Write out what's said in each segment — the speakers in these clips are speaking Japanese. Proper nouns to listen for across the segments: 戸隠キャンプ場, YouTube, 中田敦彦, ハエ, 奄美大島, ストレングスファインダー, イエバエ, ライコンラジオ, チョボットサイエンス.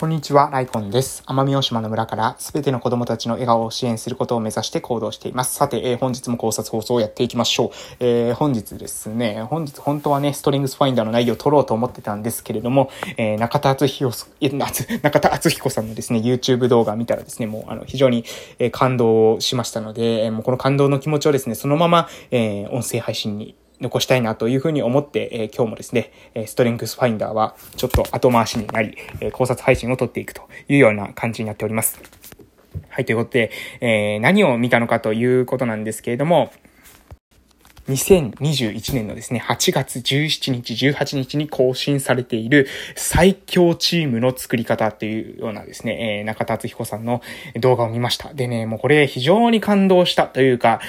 こんにちは、ライコンです。奄美大島の村からすべての子供たちの笑顔を支援することを目指して行動しています。さて、本日も考察放送をやっていきましょう。本日本当はね、ストリングスファインダーの内容を撮ろうと思ってたんですけれども、中田敦彦さんのですね、YouTube 動画を見たらですね、もう非常に感動しましたので、もうこの感動の気持ちをですね、そのまま音声配信に残したいなというふうに思って、今日もですね、ストレングスファインダーはちょっと後回しになり、考察配信を撮っていくというような感じになっております。はい、ということで、何を見たのかということなんですけれども、2021年のですね、8月17日、18日に更新されている最強チームの作り方というようなですね、中田敦彦さんの動画を見ました。でね、もうこれ非常に感動したというか、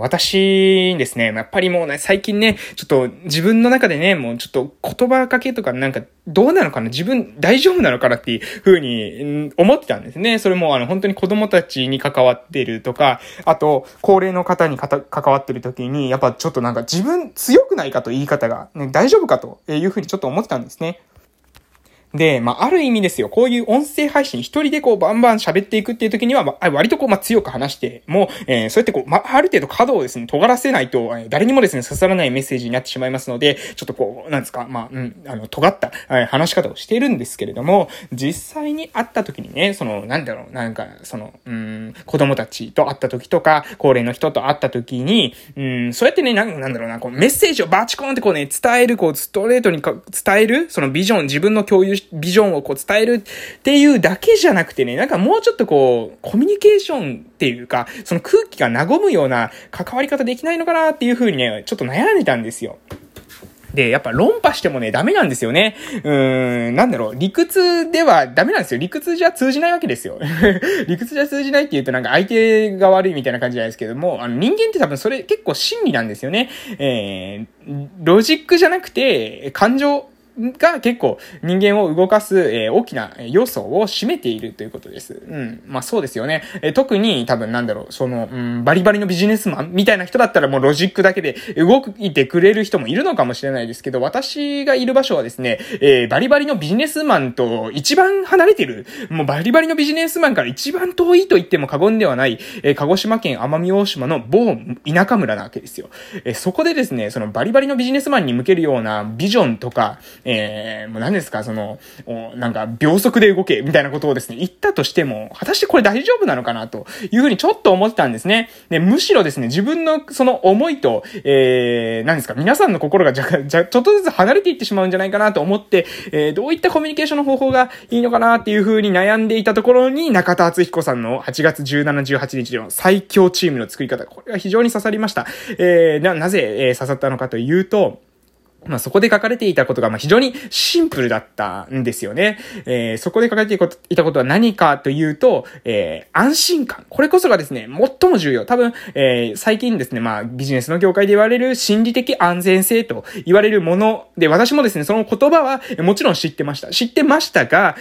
私ですね、やっぱりもうね、最近ね、ちょっと自分の中でね、もうちょっと言葉かけとかなんかどうなのかな、自分大丈夫なのかなっていうふうに思ってたんですね。それも本当に子供たちに関わってるとか、あと高齢の方に関わってる時に、やっぱちょっとなんか自分強くないかと言い方が、ね、大丈夫かというふうにちょっと思ってたんですね。で、ある意味ですよ、こういう音声配信一人でこうバンバン喋っていくっていう時には、割とこう強く話しても、そうやってこうある程度角をですね尖らせないと、誰にもですね刺さらないメッセージになってしまいますので、ちょっとこうなんですか、尖った、話し方をしているんですけれども、実際に会った時にね、子供たちと会った時とか、高齢の人と会った時に、そうやってね、こうメッセージをバチコーンってこうね伝える、こうストレートに伝える、そのビジョン、自分の共有ビジョンをこう伝えるっていうだけじゃなくてね、なんかもうちょっとこうコミュニケーションっていうか、その空気が和むような関わり方できないのかなっていう風にね、ちょっと悩んでたんですよ。で、やっぱ論破してもね、ダメなんですよね。理屈ではダメなんですよ。理屈じゃ通じないわけですよ。理屈じゃ通じないって言うとなんか相手が悪いみたいな感じじゃないですけども、人間って多分それ結構真理なんですよね。ロジックじゃなくて感情が結構人間を動かす、大きな要素を占めているということです。そうですよね。特に多分バリバリのビジネスマンみたいな人だったらもうロジックだけで動いてくれる人もいるのかもしれないですけど、私がいる場所はですね、バリバリのビジネスマンと一番離れてる、もうバリバリのビジネスマンから一番遠いと言っても過言ではない、鹿児島県奄美大島の某田舎村なわけですよ。そこでですね、そのバリバリのビジネスマンに向けるようなビジョンとか、秒速で動けみたいなことをですね言ったとしても、果たしてこれ大丈夫なのかなというふうにちょっと思ってたんですね。で、むしろですね、自分のその思いと、皆さんの心がちょっとずつ離れていってしまうんじゃないかなと思って、どういったコミュニケーションの方法がいいのかなっていうふうに悩んでいたところに、中田敦彦さんの8月17、18日の最強チームの作り方、これが非常に刺さりました。なぜ刺さったのかというと、そこで書かれていたことが、非常にシンプルだったんですよね。そこで書かれていたことは何かというと、安心感。これこそがですね、最も重要。多分、最近ですね、ビジネスの業界で言われる心理的安全性と言われるもので、私もですね、その言葉はもちろん知ってました。知ってましたが、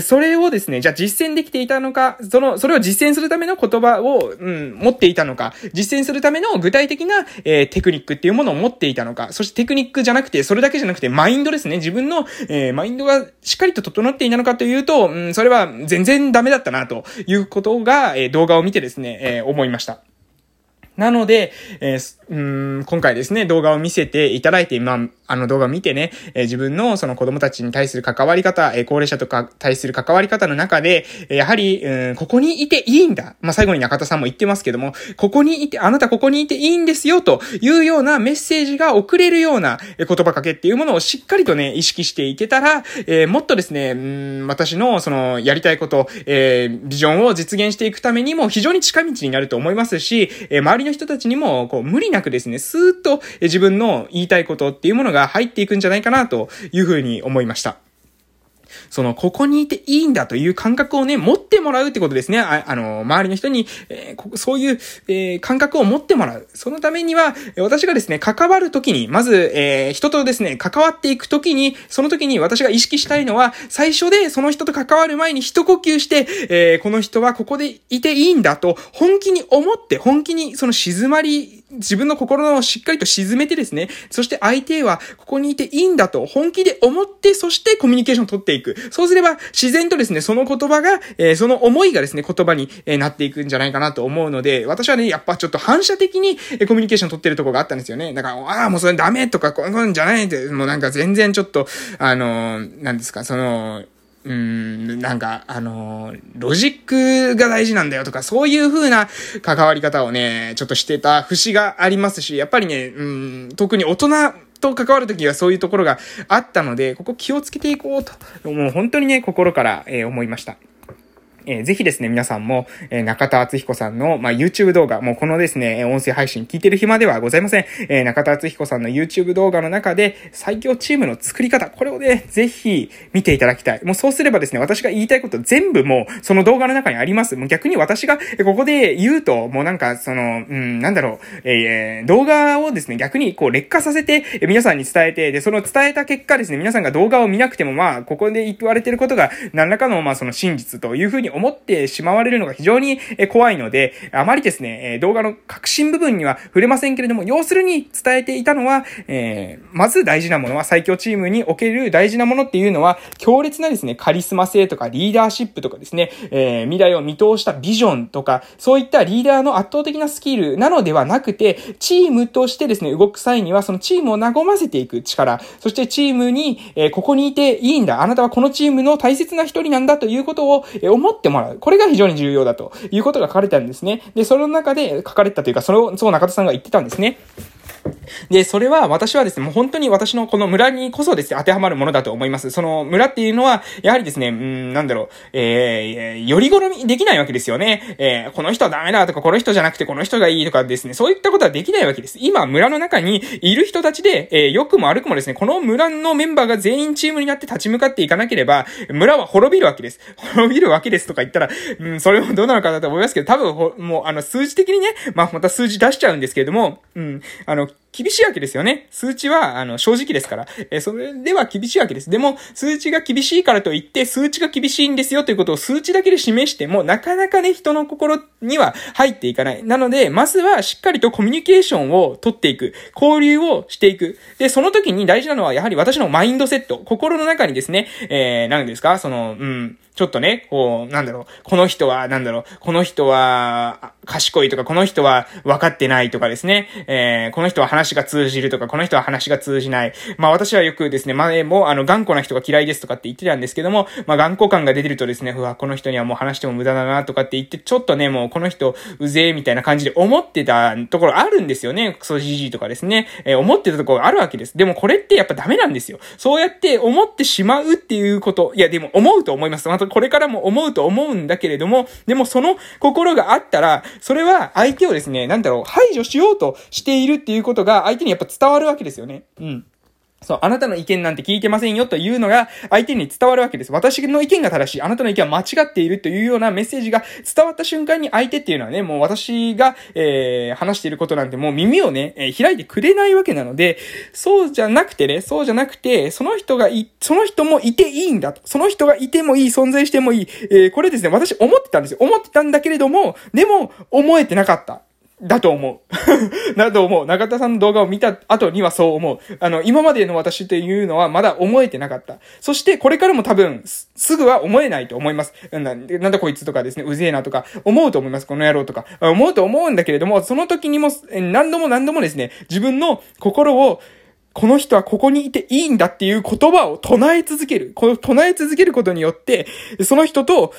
それをですね、じゃあ実践できていたのか、それを実践するための言葉を、持っていたのか、実践するための具体的な、テクニックっていうものを持っていたのか、そしてテクニックじゃなくて、それだけじゃなくてマインドですね。自分の、マインドがしっかりと整っていたのかというと、それは全然ダメだったなということが、動画を見てですね、思いました。なので、今回ですね、動画を見せていただいて、動画を見てね、自分のその子供たちに対する関わり方、高齢者とか対する関わり方の中で、やはり、ここにいていいんだ。最後に中田さんも言ってますけども、あなたここにいていいんですよというようなメッセージが送れるような言葉かけっていうものをしっかりとね、意識していけたら、もっとですね、私のそのやりたいこと、ビジョンを実現していくためにも非常に近道になると思いますし、周りの人たちにもこう無理なくですね、スーッと自分の言いたいことっていうものが入っていくんじゃないかなというふうに思いました。そのここにいていいんだという感覚をね、持ってもらうってことですね。周りの人に、そういう、感覚を持ってもらう。そのためには、私がですね、関わるときに、まず、人とですね、関わっていくときに、その時に私が意識したいのは、最初でその人と関わる前に一呼吸して、この人はここでいていいんだと、本気に思って、本気にその静まり自分の心をしっかりと沈めてですね、そして相手はここにいていいんだと本気で思って、そしてコミュニケーションを取っていく。そうすれば自然とですね、その言葉が、その思いがですね、言葉になっていくんじゃないかなと思うので、私はね、やっぱちょっと反射的にコミュニケーション取ってるところがあったんですよね。だから、ああ、もうそれダメとか、こんなんじゃないって、もうなんか全然ちょっとなんですか、ロジックが大事なんだよとか、そういう風な関わり方をね、ちょっとしてた節がありますし、やっぱりね、特に大人と関わるときはそういうところがあったので、ここ気をつけていこうと、もう本当にね、心から、思いました。ぜひですね、皆さんも、中田敦彦さんの、YouTube 動画、もうこのですね、音声配信聞いてる暇ではございません。中田敦彦さんの YouTube 動画の中で、最強チームの作り方、これをね、ぜひ見ていただきたい。もうそうすればですね、私が言いたいこと全部もう、その動画の中にあります。もう逆に私が、ここで言うと、もうなんか、動画をですね、逆にこう、劣化させて、皆さんに伝えて、で、その伝えた結果ですね、皆さんが動画を見なくても、ここで言われてることが、何らかの、その真実というふうに思ってしまわれるのが非常に怖いので、あまりですね、動画の核心部分には触れませんけれども、要するに伝えていたのは、まず大事なものは、最強チームにおける大事なものっていうのは、強烈なですね、カリスマ性とかリーダーシップとかですね、未来を見通したビジョンとか、そういったリーダーの圧倒的なスキルなのではなくて、チームとしてですね、動く際には、そのチームを和ませていく力、そしてチームに、ここにいていいんだ、あなたはこのチームの大切な一人なんだということを思ってもらう。これが非常に重要だということが書かれたんですね。で、その中で書かれたというか、そう中田さんが言ってたんですね。で、それは私はですね、もう本当に私のこの村にこそですね、当てはまるものだと思います。その村っていうのは、やはりですね、より好みできないわけですよね。この人はダメだとか、この人じゃなくてこの人がいいとかですね、そういったことはできないわけです。今、村の中にいる人たちで、良くも悪くもですね、この村のメンバーが全員チームになって立ち向かっていかなければ、村は滅びるわけです。滅びるわけですとか言ったら、それもどうなのかなと思いますけど、多分、もう、数字的にね、また数字出しちゃうんですけれども、厳しいわけですよね。数値は、正直ですから。それでは厳しいわけです。でも、数値が厳しいからといって、数値が厳しいんですよということを数値だけで示しても、なかなかね、人の心には入っていかない。なので、まずはしっかりとコミュニケーションを取っていく。交流をしていく。で、その時に大事なのは、やはり私のマインドセット。心の中にですね、何ですか、ちょっとね、この人は賢いとか、この人は分かってないとかですね、この人は話が通じるとか、この人は話が通じない。私はよくですね、前も頑固な人が嫌いですとかって言ってたんですけども、頑固感が出てるとですね、うわ、この人にはもう話しても無駄だなとかって言って、ちょっとね、もうこの人うぜえみたいな感じで思ってたところあるんですよね。クソじじいとかですね、思ってたところがあるわけです。でもこれってやっぱダメなんですよ。そうやって思ってしまうっていうこと。いや、でも思うと思います。これからも思うと思うんだけれども、でもその心があったら、それは相手をですね、排除しようとしているっていうことが相手にやっぱ伝わるわけですよね。そう、あなたの意見なんて聞いてませんよというのが相手に伝わるわけです。私の意見が正しい。あなたの意見は間違っているというようなメッセージが伝わった瞬間に相手っていうのはね、もう私が、話していることなんてもう耳をね、開いてくれないわけなので、そうじゃなくて、その人もいていいんだと。その人がいてもいい、存在してもいい。これですね、私思ってたんですよ。思ってたんだけれども、でも、思えてなかった。だと思う。中田さんの動画を見た後にはそう思う。今までの私というのはまだ思えてなかった。そして、これからも多分、すぐは思えないと思います。なんだこいつとかですね、うぜえなとか、思うと思います。この野郎とか。思うと思うんだけれども、その時にも、何度もですね、自分の心を、この人はここにいていいんだっていう言葉を唱え続ける。この唱え続けることによって、その人と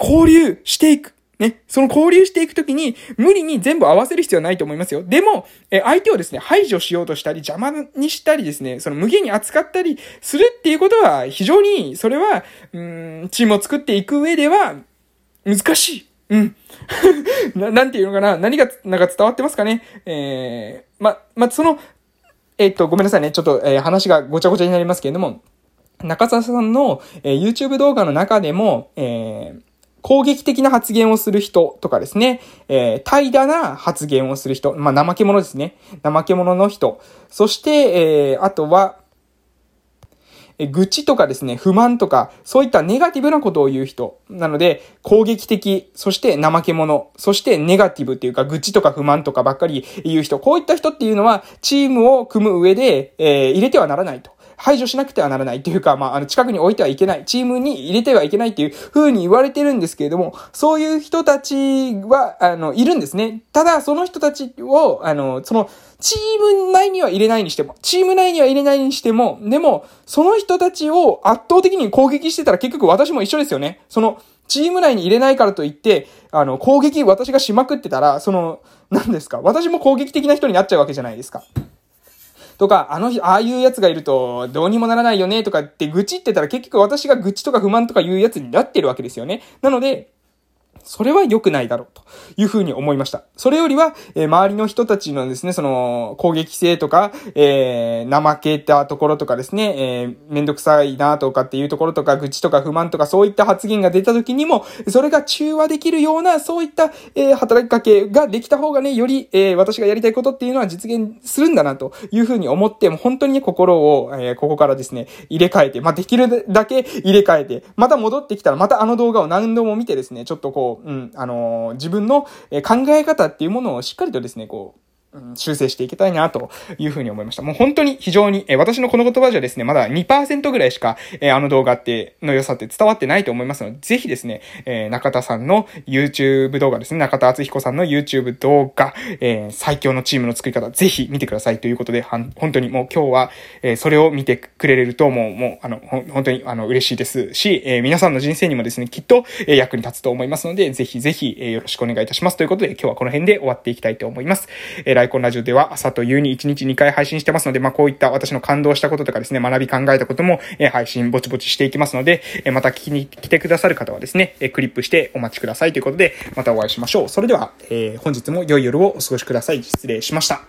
交流していく。ね、その交流していくときに、無理に全部合わせる必要はないと思いますよ。でも、相手をですね、排除しようとしたり、邪魔にしたりですね、無限に扱ったりするっていうことは、非常に、それは、チームを作っていく上では、難しい。なんていうのかな、何が伝わってますかね。ごめんなさいね、ちょっと、話がごちゃごちゃになりますけれども、中澤さんの、YouTube 動画の中でも、攻撃的な発言をする人とかですね、怠惰な発言をする人、怠け者ですね。怠け者の人。そして、あとは、愚痴とかですね、不満とか、そういったネガティブなことを言う人。なので、攻撃的、そして怠け者、そしてネガティブっていうか、愚痴とか不満とかばっかり言う人。こういった人っていうのは、チームを組む上で、入れてはならないと。排除しなくてはならないというか、近くに置いてはいけない、チームに入れてはいけないっていう風に言われてるんですけれども、そういう人たちは、いるんですね。ただ、その人たちを、チーム内には入れないにしても、でも、その人たちを圧倒的に攻撃してたら結局私も一緒ですよね。チーム内に入れないからといって、攻撃私がしまくってたら、何ですか、私も攻撃的な人になっちゃうわけじゃないですか。とか、ああいうやつがいるとどうにもならないよねとかって愚痴ってたら結局私が愚痴とか不満とかいうやつになってるわけですよね。なので、それは良くないだろうというふうに思いました。それよりは、周りの人たちのですね、攻撃性とか、怠けたところとかですね、めんどくさいなとかっていうところとか、愚痴とか不満とかそういった発言が出た時にも、それが中和できるような、そういった、働きかけができた方がね、より、私がやりたいことっていうのは実現するんだなというふうに思って、もう本当に、ね、心を、ここからですね、入れ替えて、できるだけ入れ替えて、また戻ってきたら、また動画を何度も見てですね、ちょっと自分の考え方っていうものをしっかりとですね、修正していきたいなというふうに思いました。もう本当に非常に、私のこの言葉じゃですね、まだ 2% ぐらいしか、動画っての良さって伝わってないと思いますので、ぜひですね、中田さんの YouTube 動画ですね、中田敦彦さんの YouTube 動画、最強のチームの作り方、ぜひ見てくださいということで、本当にもう今日は、それを見てくれると、もう、本当に、嬉しいですし、皆さんの人生にもですね、きっと、役に立つと思いますので、ぜひぜひ、よろしくお願いいたします。ということで、今日はこの辺で終わっていきたいと思います。ライコンラジオでは朝と夕に1日2回配信してますので、こういった私の感動したこととかですね、学び考えたことも配信ぼちぼちしていきますので、また聞きに来てくださる方はですね、クリップしてお待ちくださいということで、またお会いしましょう。それでは、本日も良い夜をお過ごしください。失礼しました。